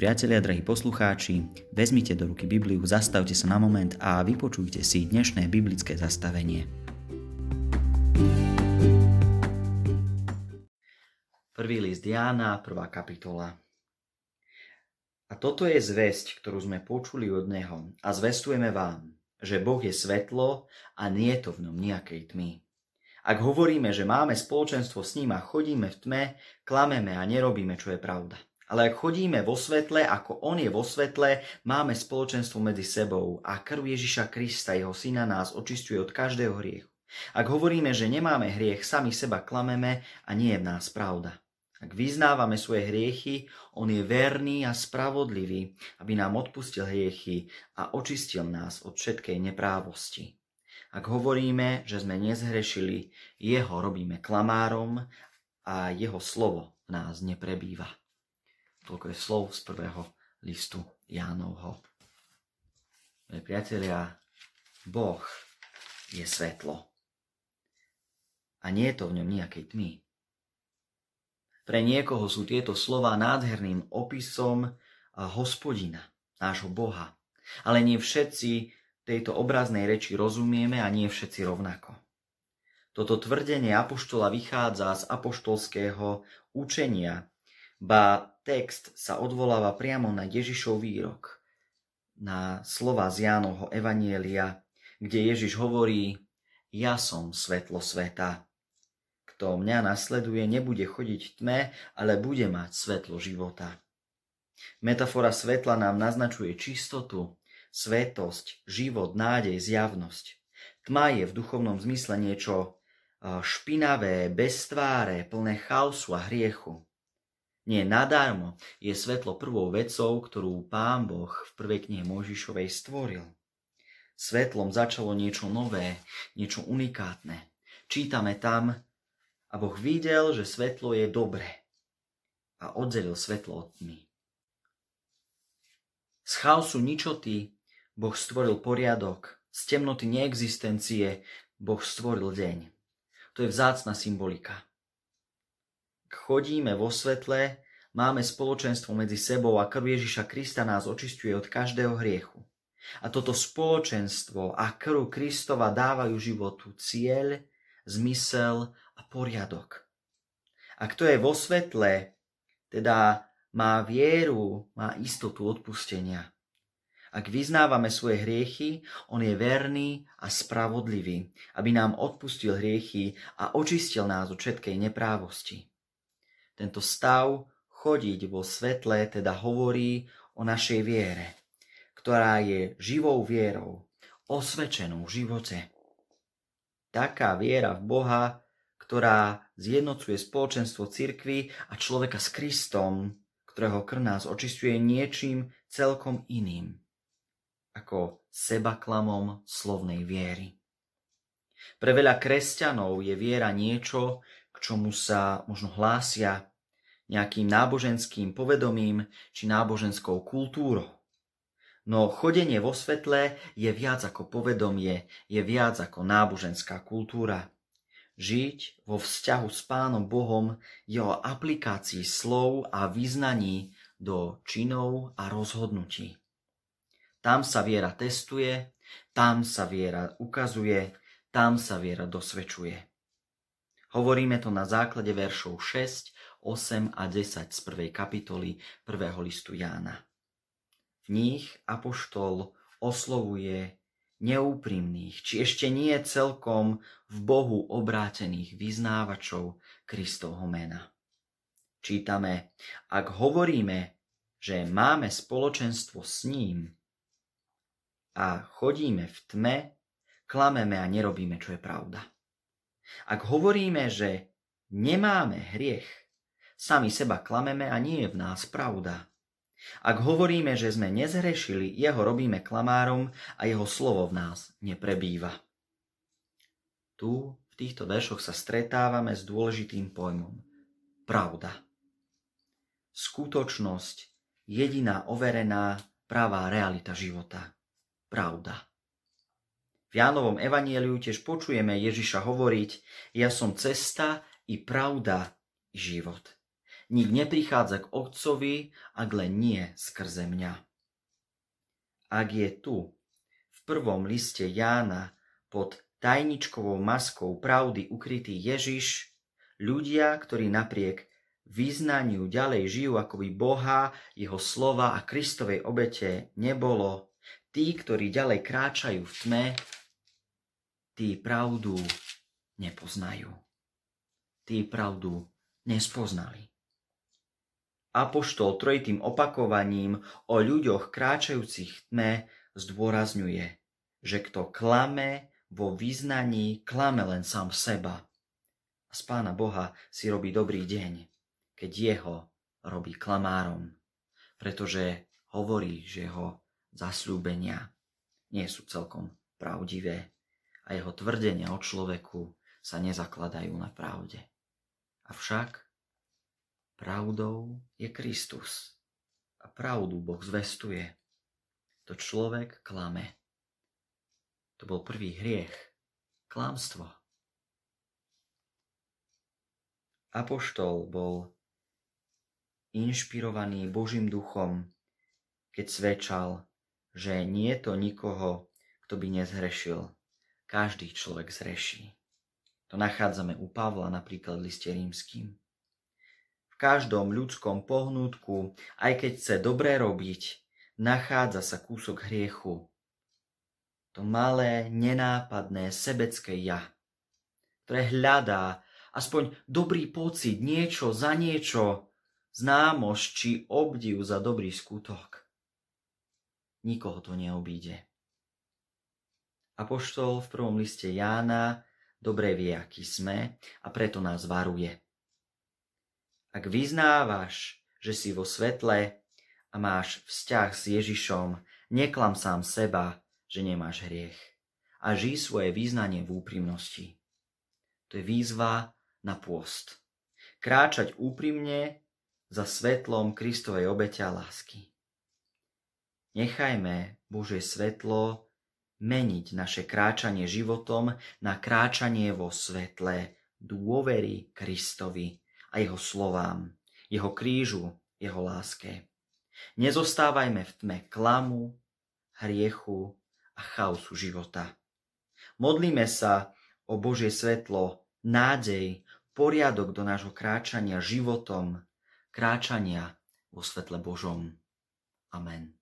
priatelia, drahí poslucháči, vezmite do ruky Bibliu, zastavte sa na moment a vypočujte si dnešné biblické zastavenie. 1. list Jána, 1. kapitola. A toto je zvesť, ktorú sme počuli od neho a zvestujeme vám, že Boh je svetlo a nie je to v ňom nejakej tmy. Ak hovoríme, že máme spoločenstvo s ním a chodíme v tme, klameme a nerobíme, čo je pravda. Ale ak chodíme vo svetle, ako on je vo svetle, máme spoločenstvo medzi sebou a krv Ježiša Krista, jeho syna, nás očisťuje od každého hriechu. Ak hovoríme, že nemáme hriech, sami seba klameme a nie je v nás pravda. Ak vyznávame svoje hriechy, on je verný a spravodlivý, aby nám odpustil hriechy a očistil nás od všetkej neprávosti. Ak hovoríme, že sme nezhrešili, jeho robíme klamárom a jeho slovo v nás neprebýva. Toľko je slov z 1. listu Jánovho. Moje priatelia, Boh je svetlo. A nie je to v ňom nejakej tmy. Pre niekoho sú tieto slová nádherným opisom Hospodina, nášho Boha. Ale nie všetci tejto obraznej reči rozumieme a nie všetci rovnako. Toto tvrdenie apoštola vychádza z apoštolského učenia, ba text sa odvoláva priamo na Ježišov výrok, na slova z Jánovho evanjelia, kde Ježiš hovorí: ja som svetlo sveta. Kto mňa nasleduje, nebude chodiť v tme, ale bude mať svetlo života. Metafora svetla nám naznačuje čistotu, svetosť, život, nádej, zjavnosť. Tma je v duchovnom zmysle niečo špinavé, beztváre, plné chaosu a hriechu. Nie nadarmo je svetlo prvou vecou, ktorú Pán Boh v prvej knihe Mojžišovej stvoril. Svetlom začalo niečo nové, niečo unikátne. Čítame tam: a Boh videl, že svetlo je dobré, a oddelil svetlo od tmy. Z chaosu ničoty Boh stvoril poriadok, z temnoty neexistencie Boh stvoril deň. To je vzácna symbolika. Chodíme vo svetle, máme spoločenstvo medzi sebou a krv Ježiša Krista nás očisťuje od každého hriechu. A toto spoločenstvo a krv Kristova dávajú životu cieľ, zmysel a poriadok. A kto je vo svetle, teda má vieru, má istotu odpustenia. Ak vyznávame svoje hriechy, on je verný a spravodlivý, aby nám odpustil hriechy a očistil nás od všetkej neprávosti. Tento stav chodiť vo svetle teda hovorí o našej viere, ktorá je živou vierou, osvedčenou v živote. Taká viera v Boha, ktorá zjednocuje spoločenstvo cirkvi a človeka s Kristom, ktorého krv nás očisťuje niečím celkom iným, ako sebaklamom slovnej viery. Pre veľa kresťanov je viera niečo, k čomu sa možno hlásia nejakým náboženským povedomím či náboženskou kultúrou. No chodenie vo svetle je viac ako povedomie, je viac ako náboženská kultúra. Žiť vo vzťahu s Pánom Bohom je o aplikácii slov a vyznaní do činov a rozhodnutí. Tam sa viera testuje, tam sa viera ukazuje, tam sa viera dosvedčuje. Hovoríme to na základe veršov 6, 8 a 10 z 1. kapitoly 1. listu Jána. V nich apoštol oslovuje neúprimných, či ešte nie celkom v Bohu obrátených vyznávačov Kristovho mena. Čítame: ak hovoríme, že máme spoločenstvo s ním a chodíme v tme, klameme a nerobíme, čo je pravda. Ak hovoríme, že nemáme hriech, sami seba klameme a nie je v nás pravda. Ak hovoríme, že sme nezhrešili, jeho robíme klamárom a jeho slovo v nás neprebýva. Tu v týchto veršoch sa stretávame s dôležitým pojmom pravda. Skutočnosť, jediná overená, pravá realita života. Pravda. V Jánovom evanjeliu tiež počujeme Ježiša hovoriť: ja som cesta i pravda i život. Nik neprichádza k Otcovi, ak len nie skrze mňa. Ak je tu, v prvom liste Jána, pod tajničkovou maskou pravdy ukrytý Ježiš, ľudia, ktorí napriek význaniu ďalej žijú, ako by Boha, jeho slova a Kristovej obete nebolo, tí, ktorí ďalej kráčajú v tme, tí pravdu nepoznajú. Tí pravdu nespoznali. Apoštol trojitým opakovaním o ľuďoch kráčajúcich v tme zdôrazňuje, že kto klame vo vyznaní, klame len sám seba. A z Pána Boha si robí dobrý deň, keď jeho robí klamárom, pretože hovorí, že jeho zasľúbenia nie sú celkom pravdivé a jeho tvrdenia o človeku sa nezakladajú na pravde. Avšak pravdou je Kristus a pravdu Boh zvestuje. To človek klame. To bol prvý hriech, klamstvo. Apoštol bol inšpirovaný Božím duchom, keď svedčal, že nie je to nikoho, kto by nezhrešil. Každý človek zhreší. To nachádzame u Pavla napríklad v liste rímskym. V každom ľudskom pohnútku, aj keď chce dobré robiť, nachádza sa kúsok hriechu. To malé, nenápadné, sebecké ja, ktoré hľadá aspoň dobrý pocit, niečo za niečo, známosť či obdiv za dobrý skutok. Nikoho to neobíde. Apoštol v prvom liste Jána dobre vie, aký sme, a preto nás varuje. Ak vyznávaš, že si vo svetle a máš vzťah s Ježišom, neklam sám seba, že nemáš hriech, a žij svoje význanie v úprimnosti. To je výzva na pôst. Kráčať úprimne za svetlom Kristovej obete a lásky. Nechajme Božie svetlo meniť naše kráčanie životom na kráčanie vo svetle dôvery Kristovi a jeho slovám, jeho krížu, jeho láske. Nezostávajme v tme klamu, hriechu a chaosu života. Modlíme sa o Božie svetlo, nádej, poriadok do nášho kráčania životom, kráčania vo svetle Božom. Amen.